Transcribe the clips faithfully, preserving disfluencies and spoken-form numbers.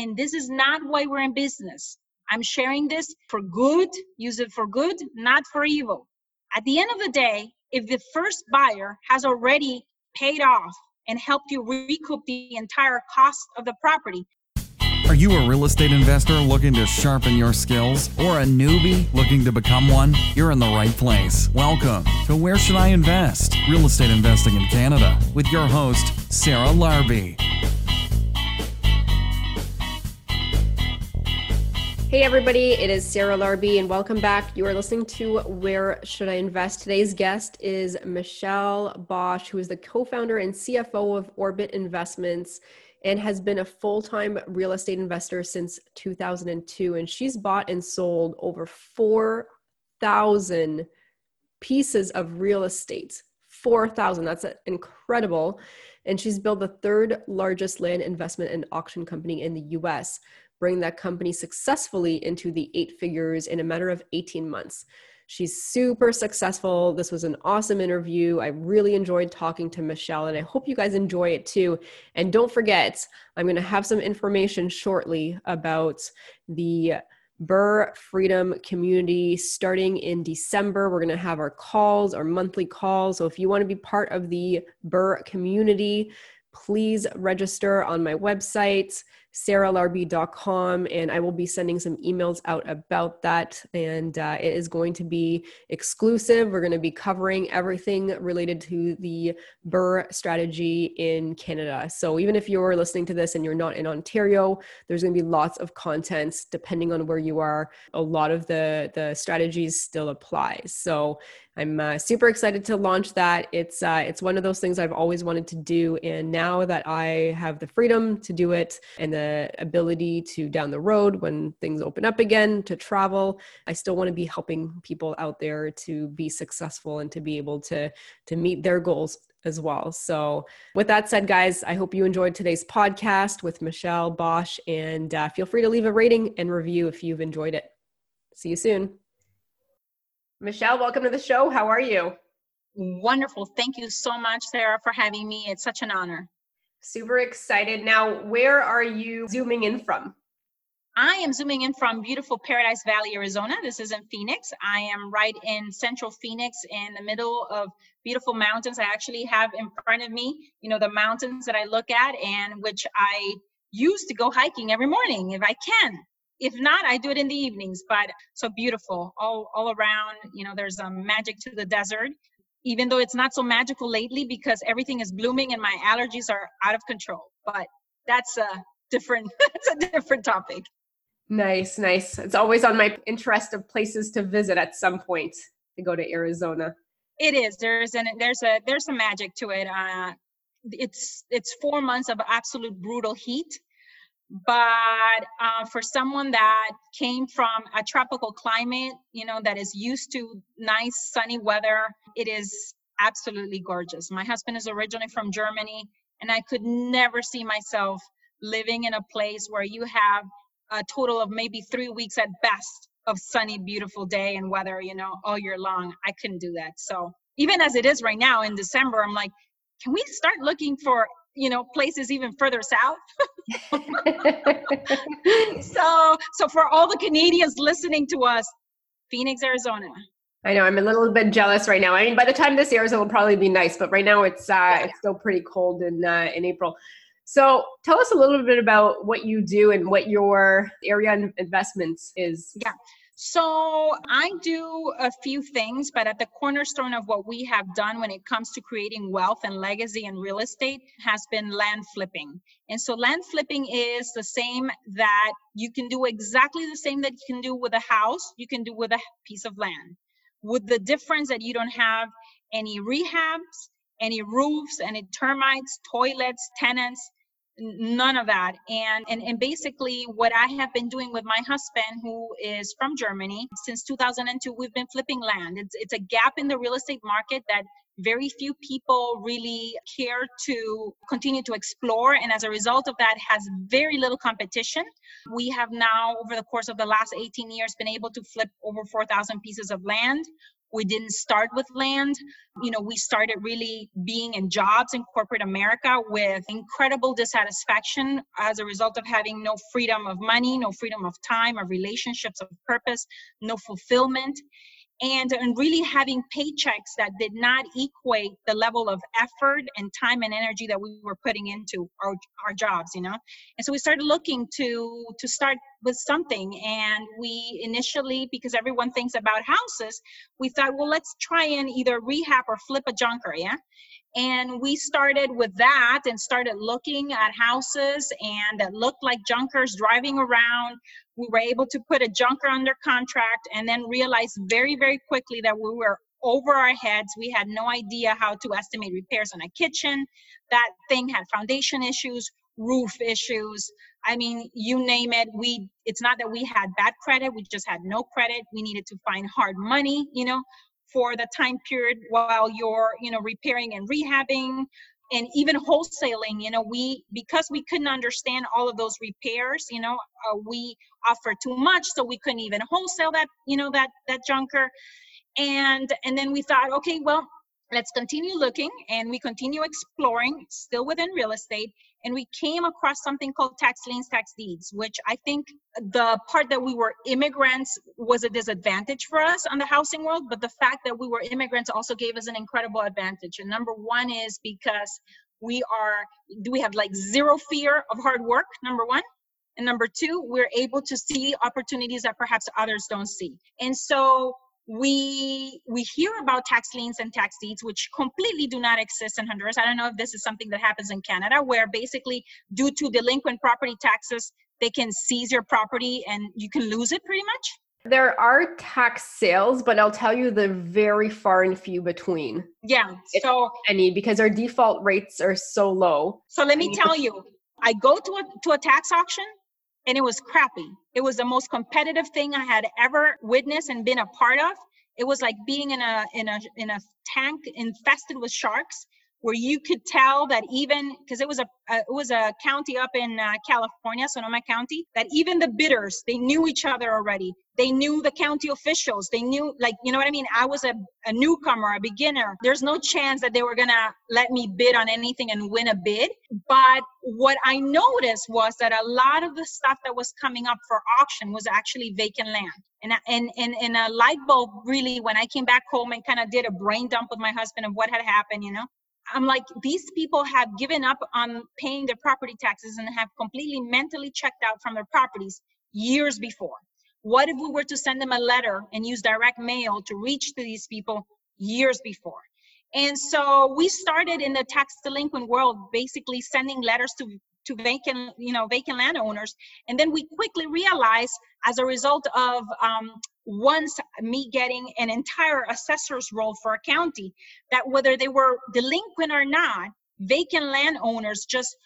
and this is not why we're in business. I'm sharing this for good, use it for good, not for evil. At the end of the day, if the first buyer has already paid off and helped you recoup the entire cost of the property. Are you a real estate investor looking to sharpen your skills or a newbie looking to become one? You're in the right place. Welcome to Where Should I Invest? Real Estate Investing in Canada with your host, Sarah Larbi. Hey everybody, it is Sarah Larbi and welcome back. You are listening to Where Should I Invest? Today's guest is Michelle Bosch, who is the co-founder and C F O of Orbit Investments and has been a full-time real estate investor since two thousand two. And she's bought and sold over four thousand pieces of real estate. four thousand, that's incredible. And she's built the third largest land investment and auction company in the U S, bring that company successfully into the eight figures in a matter of eighteen months. She's super successful. This was an awesome interview. I really enjoyed talking to Michelle, and I hope you guys enjoy it too. And don't forget, I'm going to have some information shortly about the B R R R R Freedom Community starting in December. We're going to have our calls, our monthly calls. So if you want to be part of the B R R R R community, please register on my website, sarah larbi dot com, and I will be sending some emails out about that. And uh, it is going to be exclusive. We're going to be covering everything related to the B R R R R strategy in Canada. So even if you're listening to this and you're not in Ontario, there's going to be lots of content depending on where you are. A lot of the, the strategies still apply. So I'm uh, super excited to launch that. It's uh, it's one of those things I've always wanted to do. And now that I have the freedom to do it and the ability to down the road when things open up again to travel, I still want to be helping people out there to be successful and to be able to, to meet their goals as well. So with that said, guys, I hope you enjoyed today's podcast with Michelle Bosch, and uh, feel free to leave a rating and review if you've enjoyed it. See you soon. Michelle, welcome to the show. How are you? Wonderful. Thank you so much, Sarah, for having me. It's such an honor. Super excited. Now, where are you zooming in from? I am zooming in from beautiful Paradise Valley, Arizona. This is in Phoenix. I am right in central Phoenix in the middle of beautiful mountains. I actually have in front of me, you know, the mountains that I look at and which I use to go hiking every morning if I can. If not, I do it in the evenings, but so beautiful all, all around. You know, there's a magic to the desert, even though it's not so magical lately because everything is blooming and my allergies are out of control, but that's a different, that's a different topic. Nice, nice. It's always on my interest of places to visit at some point to go to Arizona. It is. There's an, there's a, there's some magic to it. Uh, it's, it's four months of absolute brutal heat. But uh, for someone that came from a tropical climate, you know, that is used to nice sunny weather, it is absolutely gorgeous. My husband is originally from Germany, and I could never see myself living in a place where you have a total of maybe three weeks at best of sunny, beautiful day and weather, you know, all year long. I couldn't do that. So even as it is right now in December, I'm like, can we start looking for you know, places even further south. so, so for all the Canadians listening to us, Phoenix, Arizona. I know I'm a little bit jealous right now. I mean, by the time this airs, it'll probably be nice, but right now it's uh, yeah. it's still pretty cold in uh, in April. So, tell us a little bit about what you do and what your area of investments is. Yeah. So I do a few things, but at the cornerstone of what we have done when it comes to creating wealth and legacy in real estate has been land flipping. And so land flipping is the same that you can do exactly the same that you can do with a house, you can do with a piece of land, with the difference that you don't have any rehabs, any roofs, any termites, toilets, tenants, none of that. And, and and basically what I have been doing with my husband, who is from Germany, since two thousand two, we've been flipping land. It's, it's a gap in the real estate market that very few people really care to continue to explore. And as a result of that, has very little competition. We have now, over the course of the last eighteen years, been able to flip over four thousand pieces of land. We didn't start with land. You know, we started really being in jobs in corporate America with incredible dissatisfaction as a result of having no freedom of money, no freedom of time, of relationships, of purpose, no fulfillment. And, and really having paychecks that did not equate the level of effort and time and energy that we were putting into our, our jobs, you know. And so we started looking to to start with something. And we initially, because everyone thinks about houses, we thought, well, let's try and either rehab or flip a junker, yeah. And we started with that and started looking at houses and that looked like junkers driving around. We were able to put a junker under contract and then realized very, very quickly that we were over our heads. We had no idea how to estimate repairs on a kitchen. That thing had foundation issues, roof issues. I mean, you name it. We, it's not that we had bad credit. We just had no credit. We needed to find hard money, you know, for the time period while you're, you know, repairing and rehabbing and even wholesaling. You know, we, because we couldn't understand all of those repairs, you know, uh, we offered too much, so we couldn't even wholesale that, you know, that, that junker. And, and then we thought, okay, well, let's continue looking, and we continue exploring still within real estate. And we came across something called tax liens, tax deeds, which I think the part that we were immigrants was a disadvantage for us on the housing world. But the fact that we were immigrants also gave us an incredible advantage. And number one is because we are, we have like zero fear of hard work, number one. And number two, we're able to see opportunities that perhaps others don't see. And so We we hear about tax liens and tax deeds, which completely do not exist in Honduras. I don't know if this is something that happens in Canada, where basically due to delinquent property taxes, they can seize your property and you can lose it pretty much. There are tax sales, but I'll tell you they're very far and few between. Yeah. So any, because our default rates are so low. So let me tell you, I go to a, to a tax auction. And it was crappy. It was the most competitive thing I had ever witnessed and been a part of. It was like being in a in a in a tank infested with sharks, where you could tell that even because it was a uh, it was a county up in uh, California, Sonoma County, that even the bidders, they knew each other already. They knew the county officials. They knew, like, you know what I mean? I was a, a newcomer, a beginner. There's no chance that they were going to let me bid on anything and win a bid. But what I noticed was that a lot of the stuff that was coming up for auction was actually vacant land. And, and, and, and a light bulb, really, when I came back home and kind of did a brain dump with my husband of what had happened, you know, I'm like, these people have given up on paying their property taxes and have completely mentally checked out from their properties years before. What if we were to send them a letter and use direct mail to reach to these people years before? And so we started in the tax delinquent world, basically sending letters to, to vacant, you know, vacant landowners. And then we quickly realized, as a result of um, once me getting an entire assessor's role for a county, that whether they were delinquent or not, vacant landowners just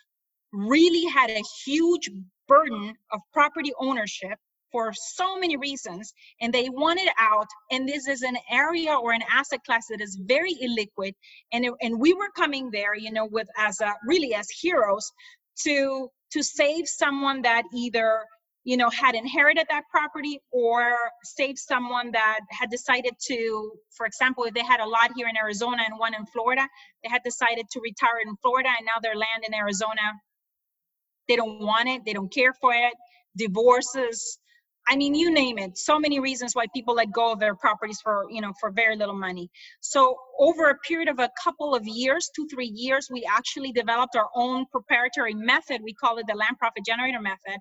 really had a huge burden of property ownership for so many reasons, and they wanted out. And this is an area or an asset class that is very illiquid. And, and we were coming there, you know, with as a, really as heroes to, to save someone that either, you know, had inherited that property or save someone that had decided to, for example, if they had a lot here in Arizona and one in Florida, they had decided to retire in Florida, and now their land in Arizona, they don't want it, they don't care for it, divorces, I mean, you name it. So many reasons why people let go of their properties for, you know, for very little money. So over a period of a couple of years, two, three years, we actually developed our own proprietary method. We call it the Land Profit Generator Method,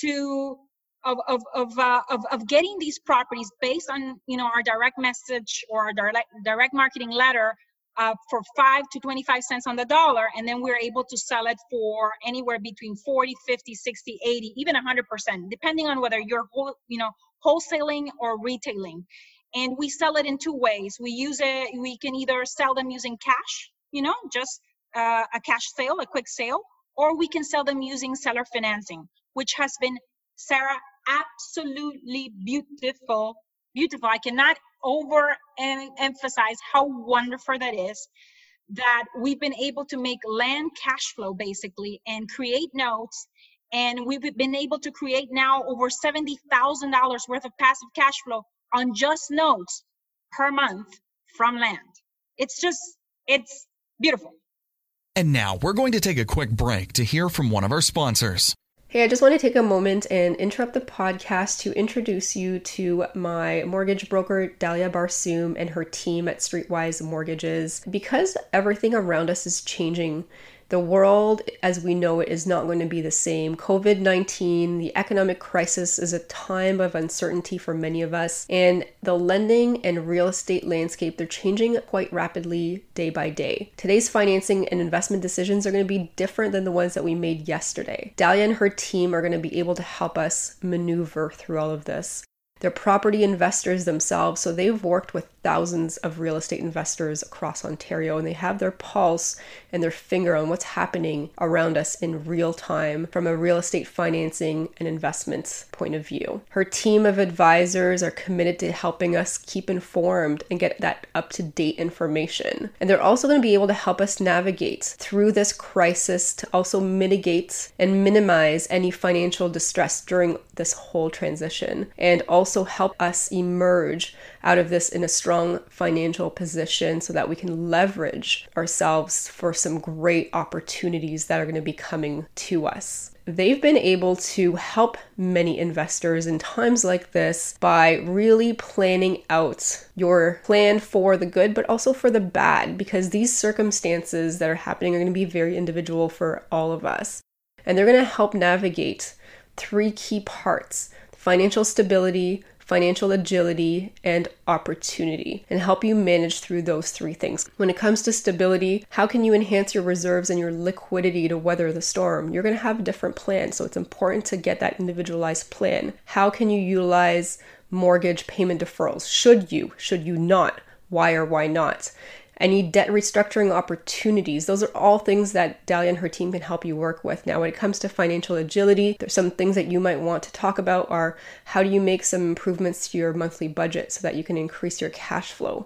to of of of uh, of, of getting these properties based on, you know, our direct message or our direct direct marketing letter uh, for five to twenty-five cents on the dollar, and then we're able to sell it for anywhere between forty, fifty, sixty, eighty, even one hundred percent, depending on whether you're whole, you know, wholesaling or retailing. And we sell it in two ways. We use it. We can either sell them using cash, you know, just uh, a cash sale, a quick sale, or we can sell them using seller financing, which has been, Sarah, absolutely beautiful, beautiful. I cannot overemphasize how wonderful that is, that we've been able to make land cash flow, basically, and create notes. And we've been able to create now over seventy thousand dollars worth of passive cash flow on just notes per month from land. It's just, it's beautiful. And now we're going to take a quick break to hear from one of our sponsors. Hey, I just want to take a moment and interrupt the podcast to introduce you to my mortgage broker, Dahlia Barsoom, and her team at Streetwise Mortgages. Because everything around us is changing, the world as we know it is not going to be the same. covid nineteen, the economic crisis is a time of uncertainty for many of us, and the lending and real estate landscape, they're changing quite rapidly day by day. Today's financing and investment decisions are going to be different than the ones that we made yesterday. Dahlia and her team are going to be able to help us maneuver through all of this. They're property investors themselves, so they've worked with thousands of real estate investors across Ontario, and they have their pulse and their finger on what's happening around us in real time from a real estate financing and investments point of view. Her team of advisors are committed to helping us keep informed and get that up-to-date information. And they're also going to be able to help us navigate through this crisis to also mitigate and minimize any financial distress during this whole transition, and also Also help us emerge out of this in a strong financial position so that we can leverage ourselves for some great opportunities that are going to be coming to us. They've been able to help many investors in times like this by really planning out your plan for the good, but also for the bad, because these circumstances that are happening are going to be very individual for all of us. And they're going to help navigate three key parts: financial stability, financial agility, and opportunity, and help you manage through those three things. When it comes to stability, how can you enhance your reserves and your liquidity to weather the storm? You're going to have different plans, so it's important to get that individualized plan. How can you utilize mortgage payment deferrals? Should you? Should you not? Why or why not? Any debt restructuring opportunities. Those are all things that Dahlia and her team can help you work with. Now, when it comes to financial agility, there's some things that you might want to talk about are how do you make some improvements to your monthly budget so that you can increase your cash flow?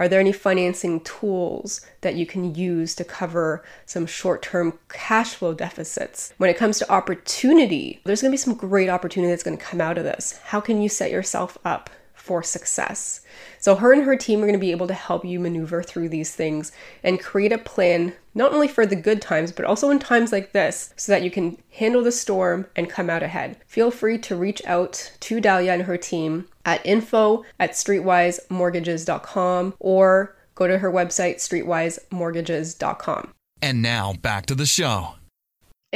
Are there any financing tools that you can use to cover some short-term cash flow deficits? When it comes to opportunity, there's going to be some great opportunity that's going to come out of this. How can you set yourself up for success? So her and her team are going to be able to help you maneuver through these things and create a plan, not only for the good times, but also in times like this, so that you can handle the storm and come out ahead. Feel free to reach out to Dahlia and her team at info at streetwise mortgages dot com or go to her website, streetwise mortgages dot com. And now back to the show.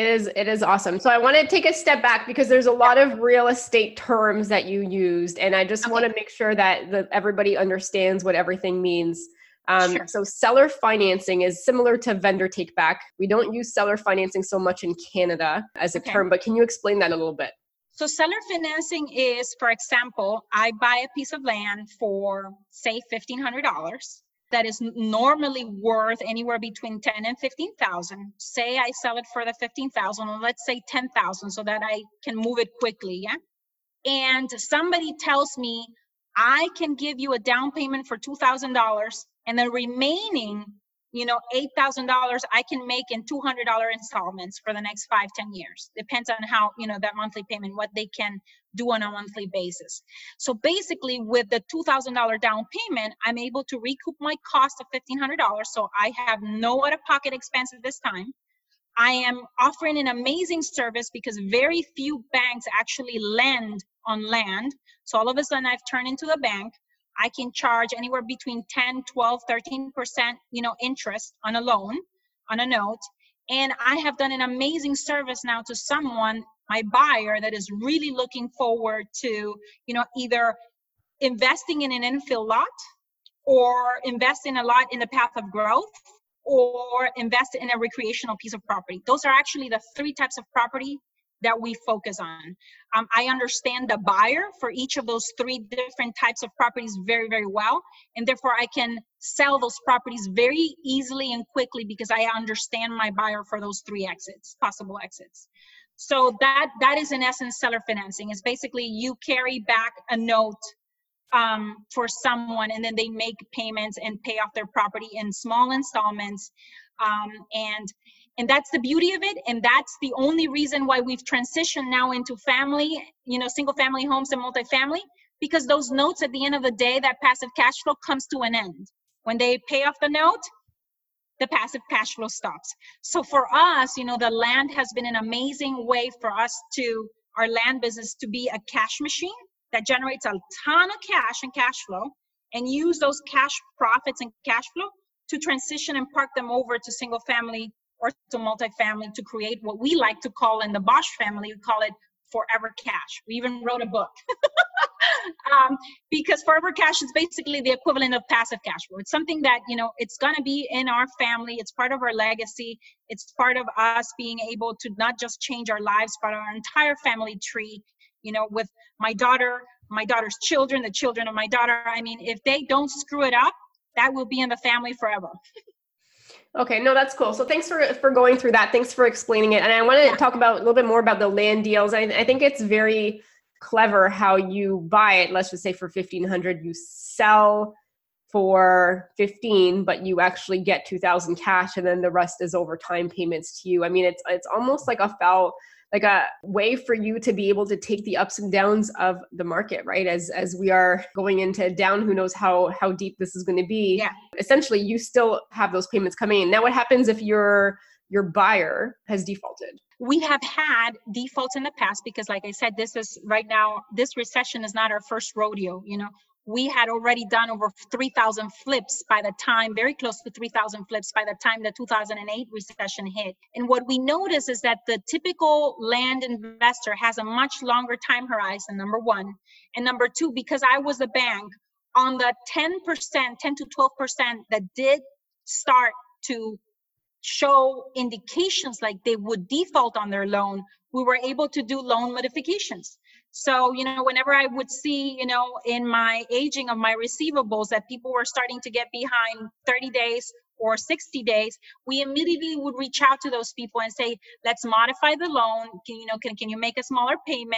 It is it is awesome. So I want to take a step back because there's a lot of real estate terms that you used, and I just okay. want to make sure that the, everybody understands what everything means. Um, sure. So seller financing is similar to vendor take back. We don't use seller financing so much in Canada as a okay. term, but can you explain that a little bit? So seller financing is, for example, I buy a piece of land for, say, fifteen hundred dollars. That is normally worth anywhere between ten and fifteen thousand. Say I sell it for the fifteen thousand, or let's say ten thousand, so that I can move it quickly. Yeah. And somebody tells me I can give you a down payment for two thousand dollars, and the remaining, you know, eight thousand dollars I can make in two hundred dollars installments for the next five, ten years. Depends on how, you know, that monthly payment, what they can do on a monthly basis. So basically with the two thousand dollars down payment, I'm able to recoup my cost of fifteen hundred dollars. So I have no out-of-pocket expenses this time. I am offering an amazing service because very few banks actually lend on land. So all of a sudden I've turned into the bank. I can charge anywhere between ten, twelve, thirteen percent, you know, interest on a loan, on a note. And I have done an amazing service now to someone, my buyer, that is really looking forward to, you know, either investing in an infill lot or invest in a lot in the path of growth or invest in a recreational piece of property. Those are actually the three types of property that we focus on. Um, I understand the buyer for each of those three different types of properties very, very well. And therefore I can sell those properties very easily and quickly because I understand my buyer for those three exits, possible exits. So that that is in essence seller financing. It's basically you carry back a note um, for someone, and then they make payments and pay off their property in small installments. Um, and And that's the beauty of it. And that's the only reason why we've transitioned now into family, you know, single family homes and multifamily, because those notes at the end of the day, that passive cash flow comes to an end. When they pay off the note, the passive cash flow stops. So for us, you know, the land has been an amazing way for us to, our land business to be a cash machine that generates a ton of cash and cash flow, and use those cash profits and cash flow to transition and park them over to single family or to multifamily to create what we like to call in the Bosch family, we call it forever cash. We even wrote a book. Um, because forever cash is basically the equivalent of passive cash flow. It's something that, you know, it's going to be in our family. It's part of our legacy. It's part of us being able to not just change our lives, but our entire family tree, you know, with my daughter, my daughter's children, the children of my daughter. I mean, if they don't screw it up, that will be in the family forever. Okay, no, that's cool. So thanks for, for going through that. Thanks for explaining it. And I want to yeah. talk about a little bit more about the land deals. I, I think it's very clever how you buy it. Let's just say for fifteen hundred, you sell for fifteen, but you actually get two thousand cash, and then the rest is over time payments to you. I mean, it's it's almost like a foul, like a way for you to be able to take the ups and downs of the market, right? As as we are going into down, who knows how how deep this is going to be. Yeah. Essentially, you still have those payments coming in. Now, what happens if your your buyer has defaulted? We have had defaults in the past because, like I said, this is right now, this recession is not our first rodeo. You know, we had already done over three thousand flips by the time, very close to three thousand flips by the time the two thousand eight recession hit. And what we notice is that the typical land investor has a much longer time horizon, number one. And number two, because I was the bank, on the ten percent, ten to twelve percent that did start to show indications like they would default on their loan, we were able to do loan modifications. So, you know, whenever I would see, you know, in my aging of my receivables that people were starting to get behind thirty days or sixty days, we immediately would reach out to those people and say, let's modify the loan. Can, you know, can, can you make a smaller payment?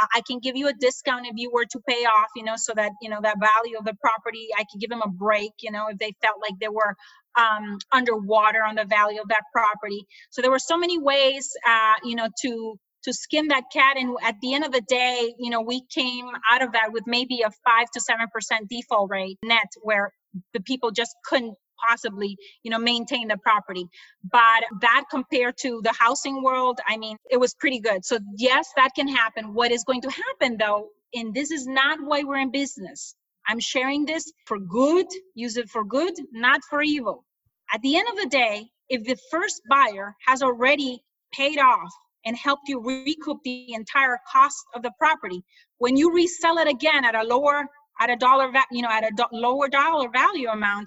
Uh, I can give you a discount if you were to pay off, you know, so that, you know, that value of the property, I could give them a break, you know, if they felt like they were um, underwater on the value of that property. So there were so many ways, uh, you know, to, to skin that cat. And at the end of the day, you know, we came out of that with maybe a five to seven percent default rate net, where the people just couldn't possibly, you know, maintain the property. But that compared to the housing world, I mean, it was pretty good. So yes, that can happen. What is going to happen though, and this is not why we're in business. I'm sharing this for good, use it for good, not for evil. At the end of the day, if the first buyer has already paid off and helped you recoup the entire cost of the property, when you resell it again at a lower, at a dollar, you know, at a do- lower dollar value amount,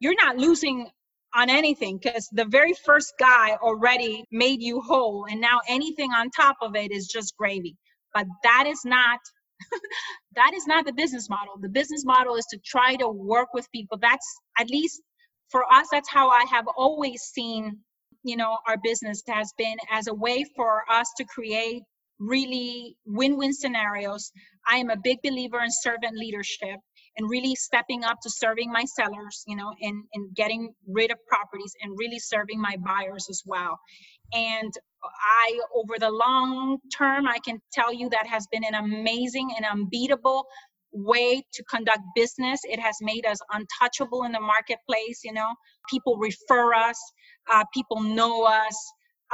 you're not losing on anything because the very first guy already made you whole. And now anything on top of it is just gravy. But that is not, that is not the business model. The business model is to try to work with people. That's, at least for us, that's how I have always seen, you know, our business has been, as a way for us to create really win-win scenarios. I am a big believer in servant leadership and really stepping up to serving my sellers, you know, and, and getting rid of properties and really serving my buyers as well. And I, over the long term, I can tell you that has been an amazing and unbeatable way to conduct business. It has made us untouchable in the marketplace. You know, people refer us, uh, people know us,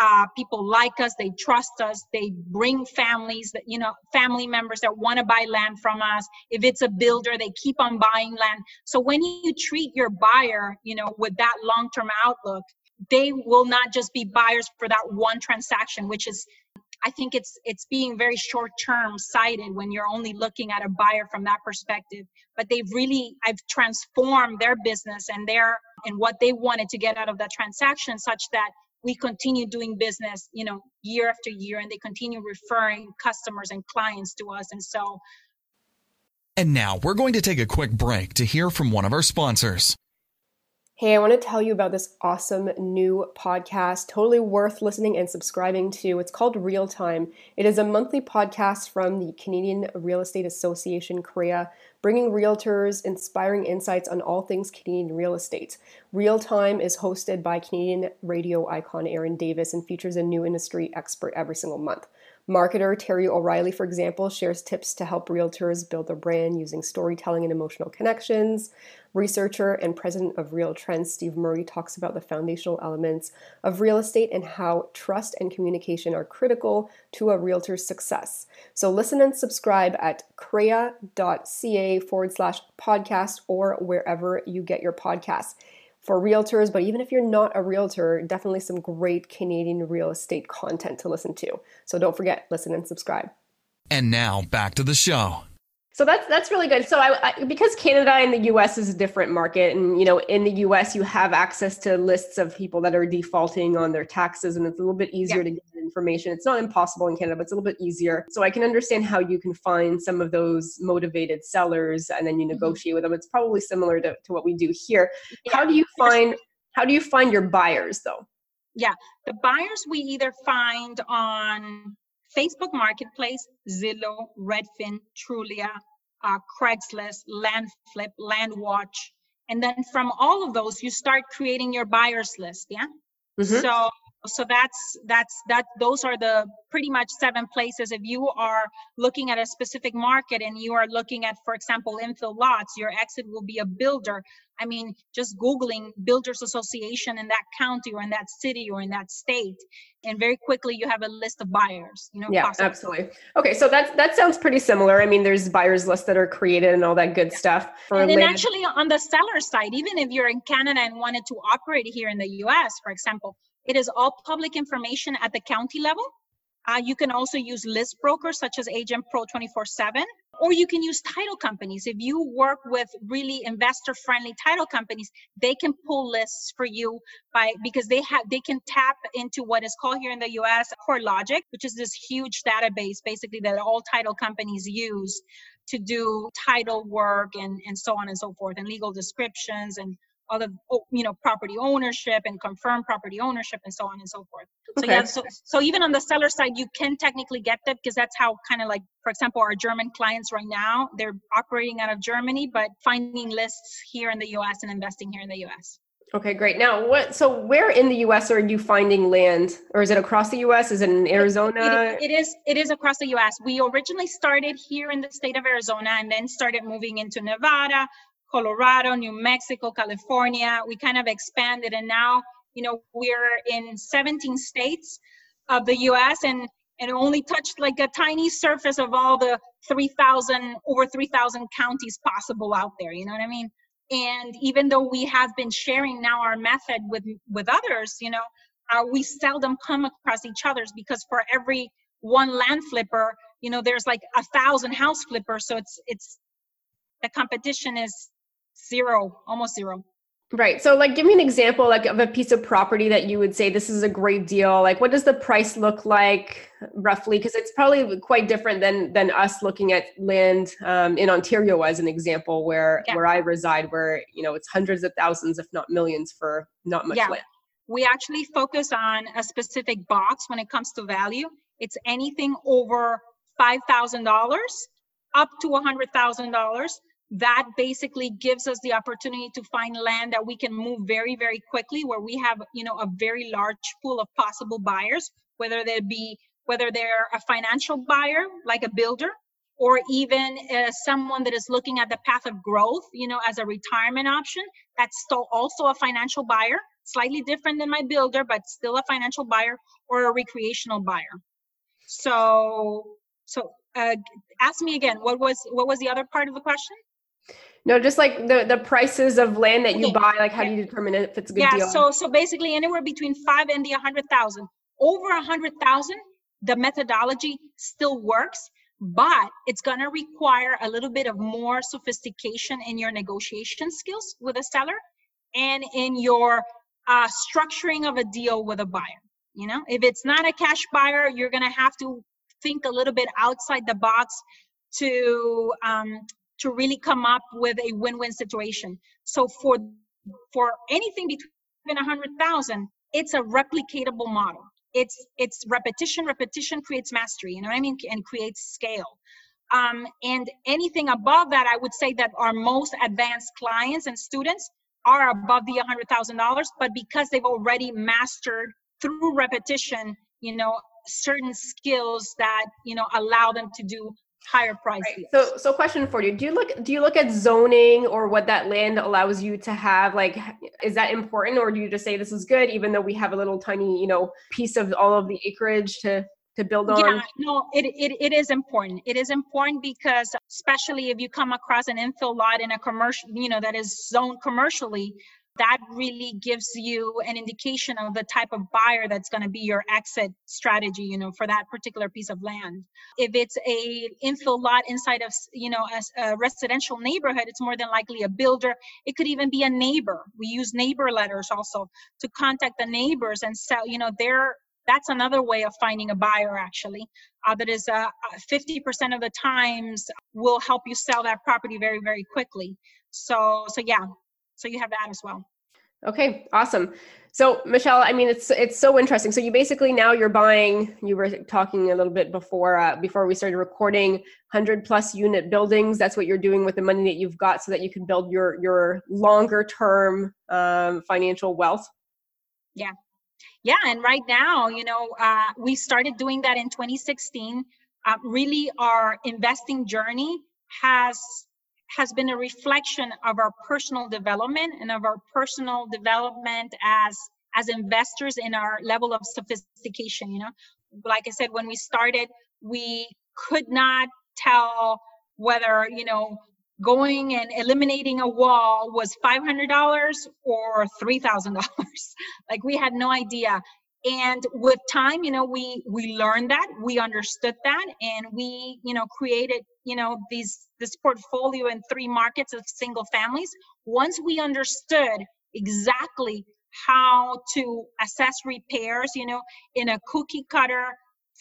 uh, people like us, they trust us, they bring families that, you know, family members that want to buy land from us. If it's a builder, they keep on buying land. So when you treat your buyer, you know, with that long-term outlook, they will not just be buyers for that one transaction, which is, I think it's it's being very short-term sighted when you're only looking at a buyer from that perspective. But they've really, I've transformed their business and their and what they wanted to get out of that transaction, such that we continue doing business, you know, year after year, and they continue referring customers and clients to us. And so. And now we're going to take a quick break to hear from one of our sponsors. Hey, I want to tell you about this awesome new podcast, totally worth listening and subscribing to. It's called Real Time. It is a monthly podcast from the Canadian Real Estate Association, C R E A, bringing realtors inspiring insights on all things Canadian real estate. Real Time is hosted by Canadian radio icon Aaron Davis and features a new industry expert every single month. Marketer Terry O'Reilly, for example, shares tips to help realtors build their brand using storytelling and emotional connections. Researcher and president of Real Trends, Steve Murray, talks about the foundational elements of real estate and how trust and communication are critical to a realtor's success. So listen and subscribe at crea.ca forward slash podcast or wherever you get your podcasts. For realtors, but even if you're not a realtor, definitely some great Canadian real estate content to listen to. So don't forget, listen and subscribe. And now back to the show. So that's that's really good. So I, I because Canada and the U S is a different market, and you know, in the U S you have access to lists of people that are defaulting on their taxes, and it's a little bit easier yeah. to get information. It's not impossible in Canada, but it's a little bit easier. So I can understand how you can find some of those motivated sellers, and then you negotiate mm-hmm. with them. It's probably similar to, to what we do here. Yeah. How do you find how do you find your buyers though? Yeah, the buyers we either find on Facebook Marketplace, Zillow, Redfin, Trulia, uh, Craigslist, Landflip, Landwatch. And then from all of those, you start creating your buyers list. Yeah. Mm-hmm. So, so that's, that's, that, those are the pretty much seven places. If you are looking at a specific market and you are looking at, for example, infill lots, your exit will be a builder. I mean, just Googling builders association in that county or in that city or in that state, and very quickly you have a list of buyers, you know? Yeah, possibly. Absolutely. Okay. So that's, that sounds pretty similar. I mean, there's buyers lists that are created and all that good yeah. stuff. For and then later- actually on the seller side, even if you're in Canada and wanted to operate here in the U S, for example, it is all public information at the county level. Uh, you can also use list brokers such as Agent Pro twenty-four seven, or you can use title companies. If you work with really investor-friendly title companies, they can pull lists for you by because they have they can tap into what is called here in the U S CoreLogic, which is this huge database basically that all title companies use to do title work and, and so on and so forth, and legal descriptions and all the, you know, property ownership and confirmed property ownership and so on and so forth. Okay. So yeah, so, so even on the seller side, you can technically get that because that's how kind of like, for example, our German clients right now, they're operating out of Germany, but finding lists here in the U S and investing here in the U S. Okay, great. Now, what? So where in the U S are you finding land, or is it across the U S? Is it in Arizona? It, it is. It is across the U S. We originally started here in the state of Arizona and then started moving into Nevada, Colorado, New Mexico, California. We kind of expanded, and now, you know, we're in seventeen states of the U S and, and only touched like a tiny surface of all the three thousand, over three thousand counties possible out there. You know what I mean? And even though we have been sharing now our method with, with others, you know, uh, we seldom come across each other's because for every one land flipper, you know, there's like a thousand house flippers. So it's, it's, the competition is zero, almost zero. Right. So like, give me an example like of a piece of property that you would say, this is a great deal. Like, what does the price look like roughly? Because it's probably quite different than, than us looking at land um, in Ontario as an example where, yeah. where I reside, where, you know, it's hundreds of thousands, if not millions for not much yeah. land. We actually focus on a specific box when it comes to value. It's anything over five thousand dollars up to one hundred thousand dollars. That basically gives us the opportunity to find land that we can move very, very quickly, where we have, you know, a very large pool of possible buyers, whether they be, whether they're a financial buyer, like a builder, or even uh, someone that is looking at the path of growth, you know, as a retirement option. That's still also a financial buyer, slightly different than my builder, but still a financial buyer, or a recreational buyer. So, so uh, ask me again, what was, what was the other part of the question? No, just like the, the prices of land that you okay. buy, like how do you determine if it's a good yeah, deal? Yeah, so so basically anywhere between five and the one hundred thousand. Over one hundred thousand, the methodology still works, but it's going to require a little bit of more sophistication in your negotiation skills with a seller and in your uh, structuring of a deal with a buyer. You know, if it's not a cash buyer, you're going to have to think a little bit outside the box to... Um, to really come up with a win-win situation. So for for anything between one hundred thousand, it's a replicatable model. It's it's repetition, repetition creates mastery, you know what I mean? And creates scale. Um, and anything above that, I would say that our most advanced clients and students are above the one hundred thousand dollars, but because they've already mastered through repetition, you know, certain skills that, you know, allow them to do higher price deals. Right. So, so question for you, do you look, do you look at zoning or what that land allows you to have? Like, is that important, or do you just say this is good, even though we have a little tiny, you know, piece of all of the acreage to, to build on? Yeah, no, it, it, it is important. It is important because especially if you come across an infill lot in a commercial, you know, that is zoned commercially, that really gives you an indication of the type of buyer that's going to be your exit strategy, you know, for that particular piece of land. If it's a infill lot inside of, you know, a, a residential neighborhood, it's more than likely a builder. It could even be a neighbor. We use neighbor letters also to contact the neighbors and sell, you know, their. That's another way of finding a buyer, actually. Uh, that is uh, fifty percent of the times will help you sell that property very, very quickly. So, so yeah. So you have that as well. Okay, awesome. So Michelle, I mean, it's it's so interesting. So you basically now you're buying. You were talking a little bit before uh, before we started recording, hundred plus unit buildings. That's what you're doing with the money that you've got, so that you can build your your longer term um, financial wealth. Yeah, yeah. And right now, you know, uh, we started doing that in twenty sixteen. Uh, really, our investing journey has. has been a reflection of our personal development and of our personal development as as investors in our level of sophistication. You know, like I said, when we started, we could not tell whether, you know, going and eliminating a wall was five hundred dollars or three thousand dollars. Like, we had no idea. And with time, you know, we, we learned that, we understood that, and we, you know, created, you know, these, this portfolio in three markets of single families. Once we understood exactly how to assess repairs, you know, in a cookie cutter,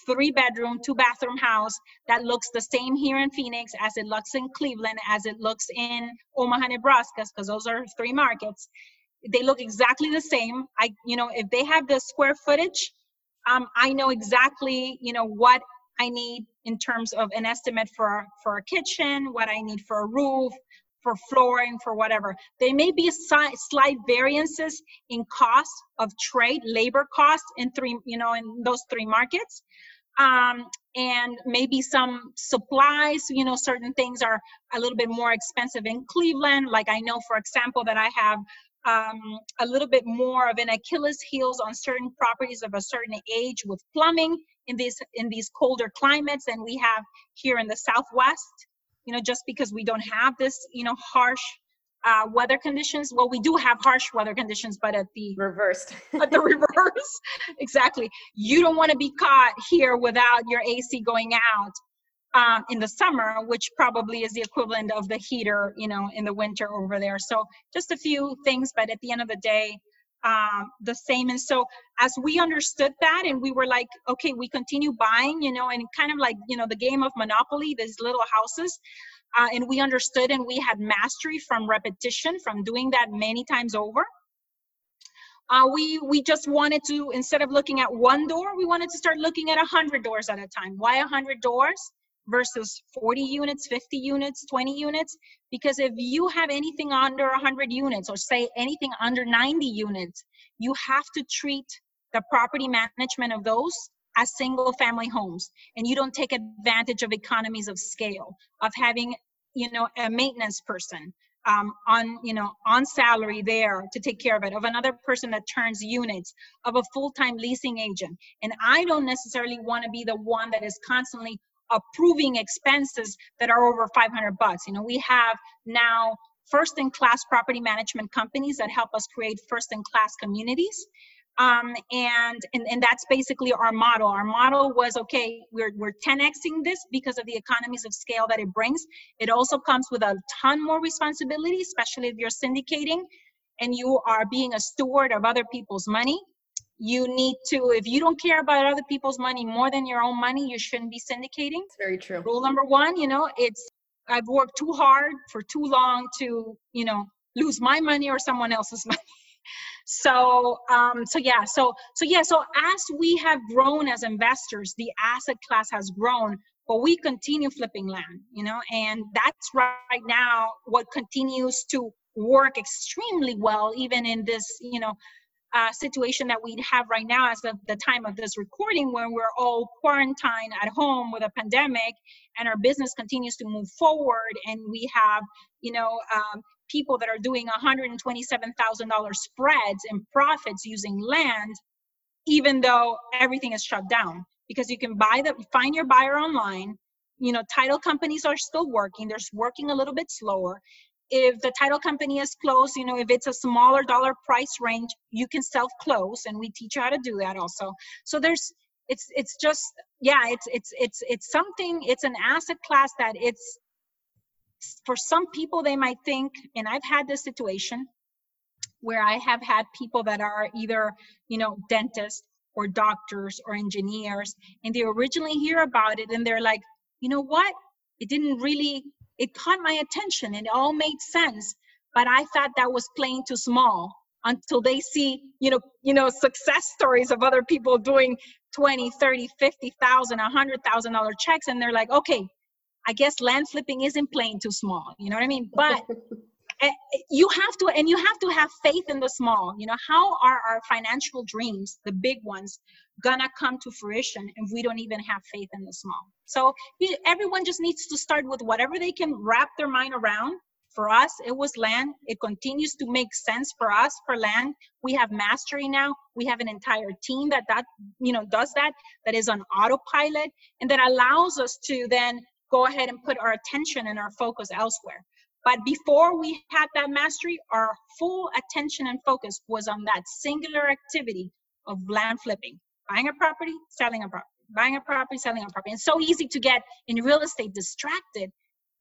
three bedroom, two bathroom house that looks the same here in Phoenix as it looks in Cleveland, as it looks in Omaha, Nebraska, because those are three markets. They look exactly the same. I, you know, if they have the square footage, um, I know exactly, you know, what I need in terms of an estimate for, for a kitchen, what I need for a roof, for flooring, for whatever. There may be si- slight variances in cost of trade, labor costs in three, you know, in those three markets. Um, and maybe some supplies, you know, certain things are a little bit more expensive in Cleveland. Like, I know, for example, that I have Um, a little bit more of an Achilles heels on certain properties of a certain age with plumbing in these in these colder climates than we have here in the Southwest. You know, just because we don't have this, you know, harsh uh, weather conditions. Well, we do have harsh weather conditions, but at the reversed, at the reverse, exactly. You don't want to be caught here without your A C going out Um, in the summer, which probably is the equivalent of the heater, you know, in the winter over there. So just a few things, but at the end of the day, um, the same. And so as we understood that, and we were like, okay, we continue buying, you know, and kind of like, you know, the game of Monopoly, these little houses, uh, and we understood and we had mastery from repetition, from doing that many times over. Uh, we we just wanted to, instead of looking at one door, we wanted to start looking at one hundred doors at a time. Why one hundred doors versus forty units, fifty units, twenty units? Because if you have anything under one hundred units, or say anything under ninety units, you have to treat the property management of those as single family homes. And you don't take advantage of economies of scale, of having, you know, a maintenance person um, on, you know, on salary there to take care of it, of another person that turns units, of a full-time leasing agent. And I don't necessarily want to be the one that is constantly approving expenses that are over five hundred bucks. You know, we have now first-in-class property management companies that help us create first-in-class communities. Um, and, and and that's basically our model. Our model was, okay, we're we're ten X-ing this because of the economies of scale that it brings. It also comes with a ton more responsibility, especially if you're syndicating and you are being a steward of other people's money. You need to, if you don't care about other people's money more than your own money, you shouldn't be syndicating. It's very true. Rule number one, you know, it's, I've worked too hard for too long to, you know, lose my money or someone else's money. So, um, so yeah, so, so yeah, so as we have grown as investors, the asset class has grown, but we continue flipping land, you know, and that's right now what continues to work extremely well, even in this, you know, uh, situation that we have right now as of the time of this recording, when we're all quarantined at home with a pandemic and our business continues to move forward, and we have, you know, um, people that are doing one hundred twenty-seven thousand dollars spreads in profits using land, even though everything is shut down, because you can buy the, find your buyer online. You know, title companies are still working. They're working a little bit slower. If the title company is closed, you know, if it's a smaller dollar price range, you can self-close, and we teach you how to do that also. So there's, it's, it's just, yeah, it's, it's, it's, it's something, it's an asset class that it's, for some people, they might think, and I've had this situation where I have had people that are either, you know, dentists or doctors or engineers, and they originally hear about it and they're like, you know what? It didn't really, it caught my attention and it all made sense, but I thought that was playing too small, until they see, you know, you know, success stories of other people doing twenty, thirty, fifty thousand, one hundred thousand dollars checks. And they're like, okay, I guess land flipping isn't playing too small. You know what I mean? But you have to, and you have to have faith in the small. You know, how are our financial dreams, the big ones, gonna come to fruition if we don't even have faith in the small? So you, everyone just needs to start with whatever they can wrap their mind around. For us, it was land. It continues to make sense for us for land. We have mastery now. We have an entire team that, that you know, does that, that is on autopilot, and that allows us to then go ahead and put our attention and our focus elsewhere. But before we had that mastery, our full attention and focus was on that singular activity of land flipping, buying a property, selling a property, buying a property, selling a property. It's so easy to get in real estate distracted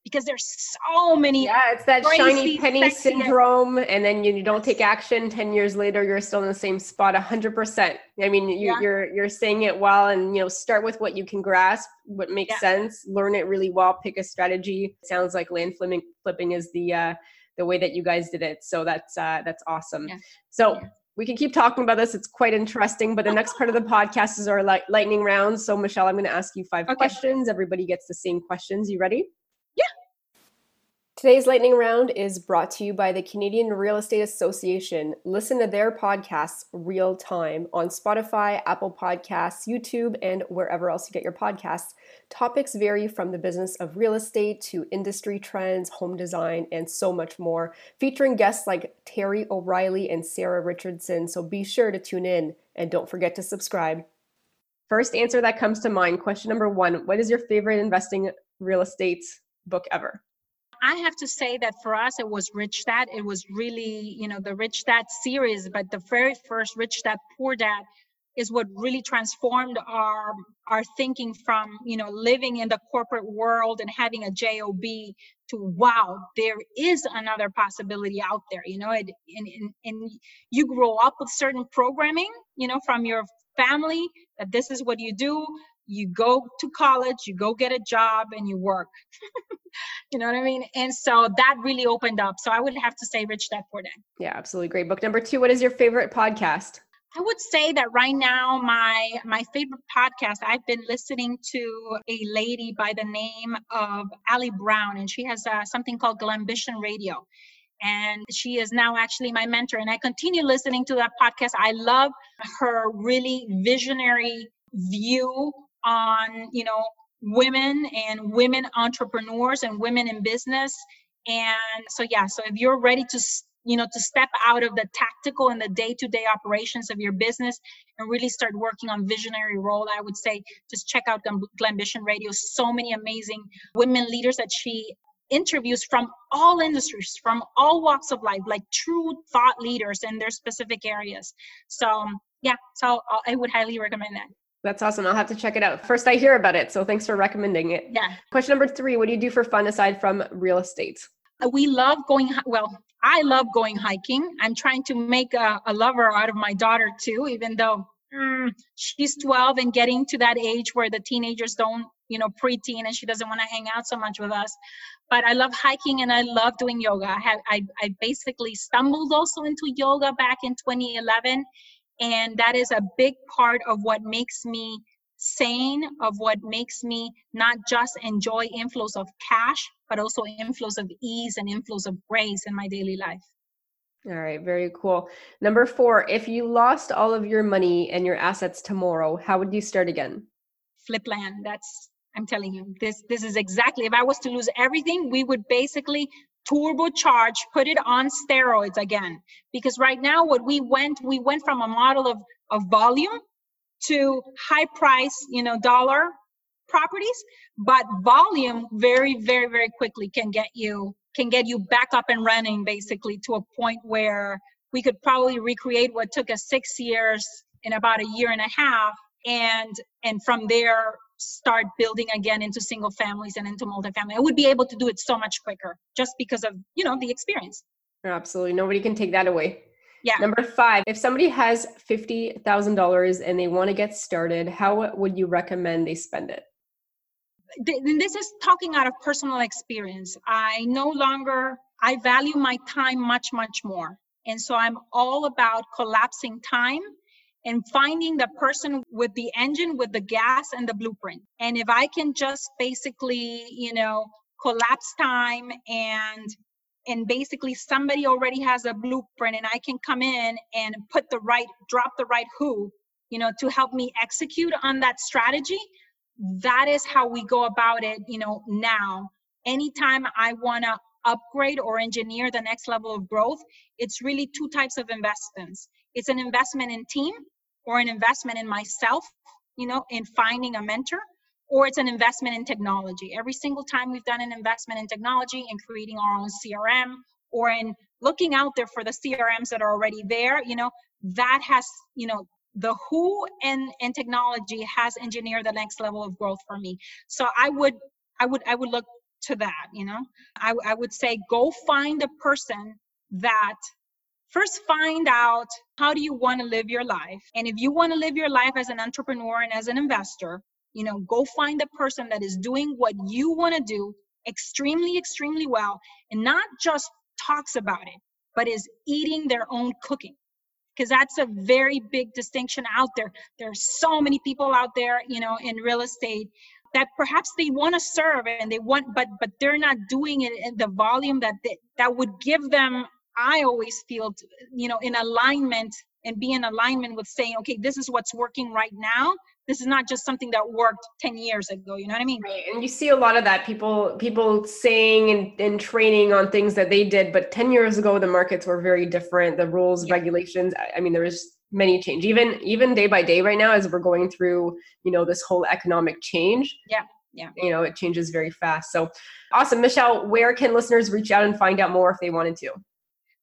because there's so many. Yeah, it's that shiny penny syndrome. And then you don't take action. ten years later, you're still in the same spot. one hundred percent. I mean, you, yeah. you're, you're saying it well, and, you know, start with what you can grasp, what makes yeah. sense, learn it really well, pick a strategy. It sounds like land flipping, flipping is the, uh, the way that you guys did it. So that's, uh, that's awesome. Yeah. So yeah. we can keep talking about this. It's quite interesting, but the next part of the podcast is our light, lightning round. So Michelle, I'm going to ask you five okay. questions. Everybody gets the same questions. You ready? Today's lightning round is brought to you by the Canadian Real Estate Association. Listen to their podcasts real time on Spotify, Apple Podcasts, YouTube, and wherever else you get your podcasts. Topics vary from the business of real estate to industry trends, home design, and so much more, featuring guests like Terry O'Reilly and Sarah Richardson. So be sure to tune in and don't forget to subscribe. First answer that comes to mind, question number one, what is your favorite investing real estate book ever? I have to say that for us, it was Rich Dad. It was really, you know, the Rich Dad series, but the very first Rich Dad, Poor Dad is what really transformed our our thinking from, you know, living in the corporate world and having a job to, wow, there is another possibility out there. You know, it, and, and, and you grow up with certain programming, you know, from your family that this is what you do. You go to college, you go get a job, and you work. You know what I mean? And so that really opened up. So I would have to say Rich Dad Poor Dad. Yeah, absolutely. Great book. Number two, what is your favorite podcast? I would say that right now, my my favorite podcast, I've been listening to a lady by the name of Allie Brown, and she has uh, something called Glambition Radio. And she is now actually my mentor, and I continue listening to that podcast. I love her really visionary view on, you know, women and women entrepreneurs and women in business. And so, yeah, so if you're ready to, you know, to step out of the tactical and the day-to-day operations of your business and really start working on visionary role, I would say just check out Glambition Radio. So many amazing women leaders that she interviews from all industries, from all walks of life, like true thought leaders in their specific areas. So yeah, so I would highly recommend that. That's awesome. I'll have to check it out. First, I hear about it. So thanks for recommending it. Yeah. Question number three, what do you do for fun aside from real estate? We love going, well, I love going hiking. I'm trying to make a, a lover out of my daughter too, even though mm, she's twelve and getting to that age where the teenagers don't, you know, preteen, and she doesn't want to hang out so much with us. But I love hiking and I love doing yoga. I, have, I, I basically stumbled also into yoga back in twenty eleven. And that is a big part of what makes me sane, of what makes me not just enjoy inflows of cash, but also inflows of ease and inflows of grace in my daily life. All right, very cool. Number four, if you lost all of your money and your assets tomorrow, how would you start again? Flip land. That's, I'm telling you, this this is exactly, if I was to lose everything, we would basically turbocharge, put it on steroids again. Because right now what we went, we went from a model of, of volume to high price, you know, dollar properties, but volume very, very, very quickly can get you can get you back up and running, basically, to a point where we could probably recreate what took us six years in about a year and a half, and and from there start building again into single families and into multifamily. I would be able to do it so much quicker just because of, you know, the experience. Absolutely. Nobody can take that away. Yeah. Number five, if somebody has fifty thousand dollars and they want to get started, how would you recommend they spend it? This is talking out of personal experience. I no longer, I value my time much, much more. And so I'm all about collapsing time and finding the person with the engine, with the gas and the blueprint. And if I can just basically, you know, collapse time and and basically somebody already has a blueprint and I can come in and put the right, drop the right who, you know, to help me execute on that strategy, that is how we go about it, you know, now. Anytime I want to upgrade or engineer the next level of growth, it's really two types of investments. It's an investment in team or an investment in myself, you know, in finding a mentor, or it's an investment in technology. Every single time we've done an investment in technology and creating our own C R M or in looking out there for the C R Ms that are already there, you know, that has, you know, the who and, and technology has engineered the next level of growth for me. So I would, I would, I would look to that, you know, I, I would say, go find a person that first find out how do you want to live your life. And if you want to live your life as an entrepreneur and as an investor, you know, go find a person that is doing what you want to do extremely, extremely well, and not just talks about it, but is eating their own cooking. Because that's a very big distinction out there. There are so many people out there, you know, in real estate that perhaps they want to serve and they want, but but they're not doing it in the volume that they, that would give them, I always feel, you know, in alignment and be in alignment with saying, okay, this is what's working right now. This is not just something that worked ten years ago. You know what I mean? Right. And you see a lot of that, people people saying and, and training on things that they did, but ten years ago, the markets were very different. The rules, yeah. regulations, I mean, there was many change, even, even day by day right now, as we're going through, you know, this whole economic change. Yeah. Yeah. You know, it changes very fast. So awesome. Michelle, where can listeners reach out and find out more if they wanted to?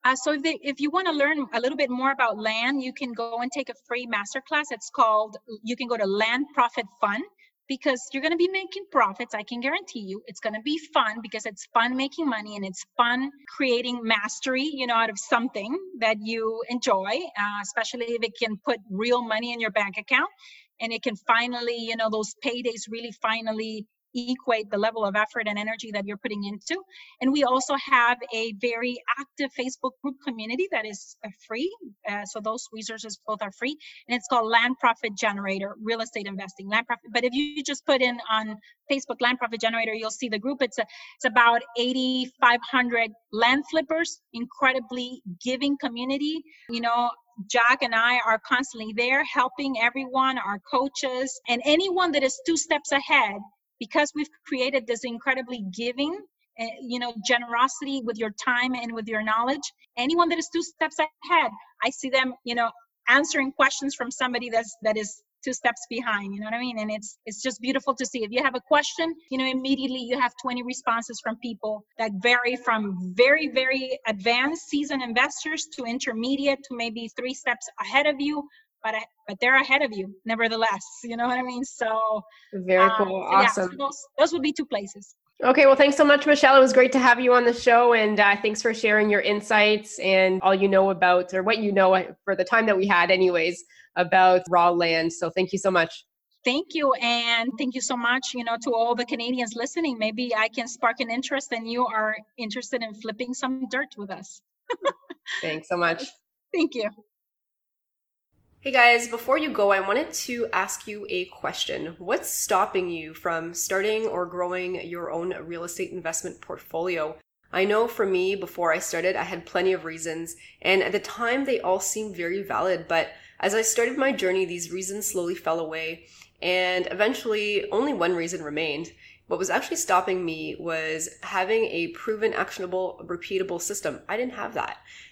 Uh, so if, they, if you want to learn a little bit more about land, you can go and take a free masterclass. It's called, you can go to Land Profit Fun, because you're going to be making profits. I can guarantee you it's going to be fun, because it's fun making money and it's fun creating mastery, you know, out of something that you enjoy, uh, especially if it can put real money in your bank account and it can finally, you know, those paydays really finally equate the level of effort and energy that you're putting into. And we also have a very active Facebook group community that is free. Uh, so those resources both are free. And it's called Land Profit Generator, Real Estate Investing, Land Profit. But if you just put in on Facebook Land Profit Generator, you'll see the group. It's a, it's about eighty-five hundred land flippers, incredibly giving community. You know, Jack and I are constantly there helping everyone, our coaches, and anyone that is two steps ahead. Because we've created this incredibly giving, uh, you know, generosity with your time and with your knowledge. Anyone that is two steps ahead, I see them, you know, answering questions from somebody that's, that is two steps behind, you know what I mean? And it's it's just beautiful to see. If you have a question, you know, immediately you have twenty responses from people that vary from very, very advanced seasoned investors to intermediate to maybe three steps ahead of you. But I, but they're ahead of you, nevertheless. You know what I mean? So very cool, um, so awesome. Yeah, so those, those would be two places. Okay, well, thanks so much, Michelle. It was great to have you on the show, and uh, thanks for sharing your insights and all you know about, or what you know for the time that we had, anyways, about raw land. So thank you so much. Thank you, and thank you so much. You know, to all the Canadians listening, maybe I can spark an interest, and you are interested in flipping some dirt with us. Thanks so much. Thank you. Hey guys, before you go, I wanted to ask you a question. What's stopping you from starting or growing your own real estate investment portfolio? I know for me, before I started, I had plenty of reasons, and at the time they all seemed very valid, but as I started my journey, these reasons slowly fell away, and eventually only one reason remained. What was actually stopping me was having a proven, actionable, repeatable system. I didn't have that.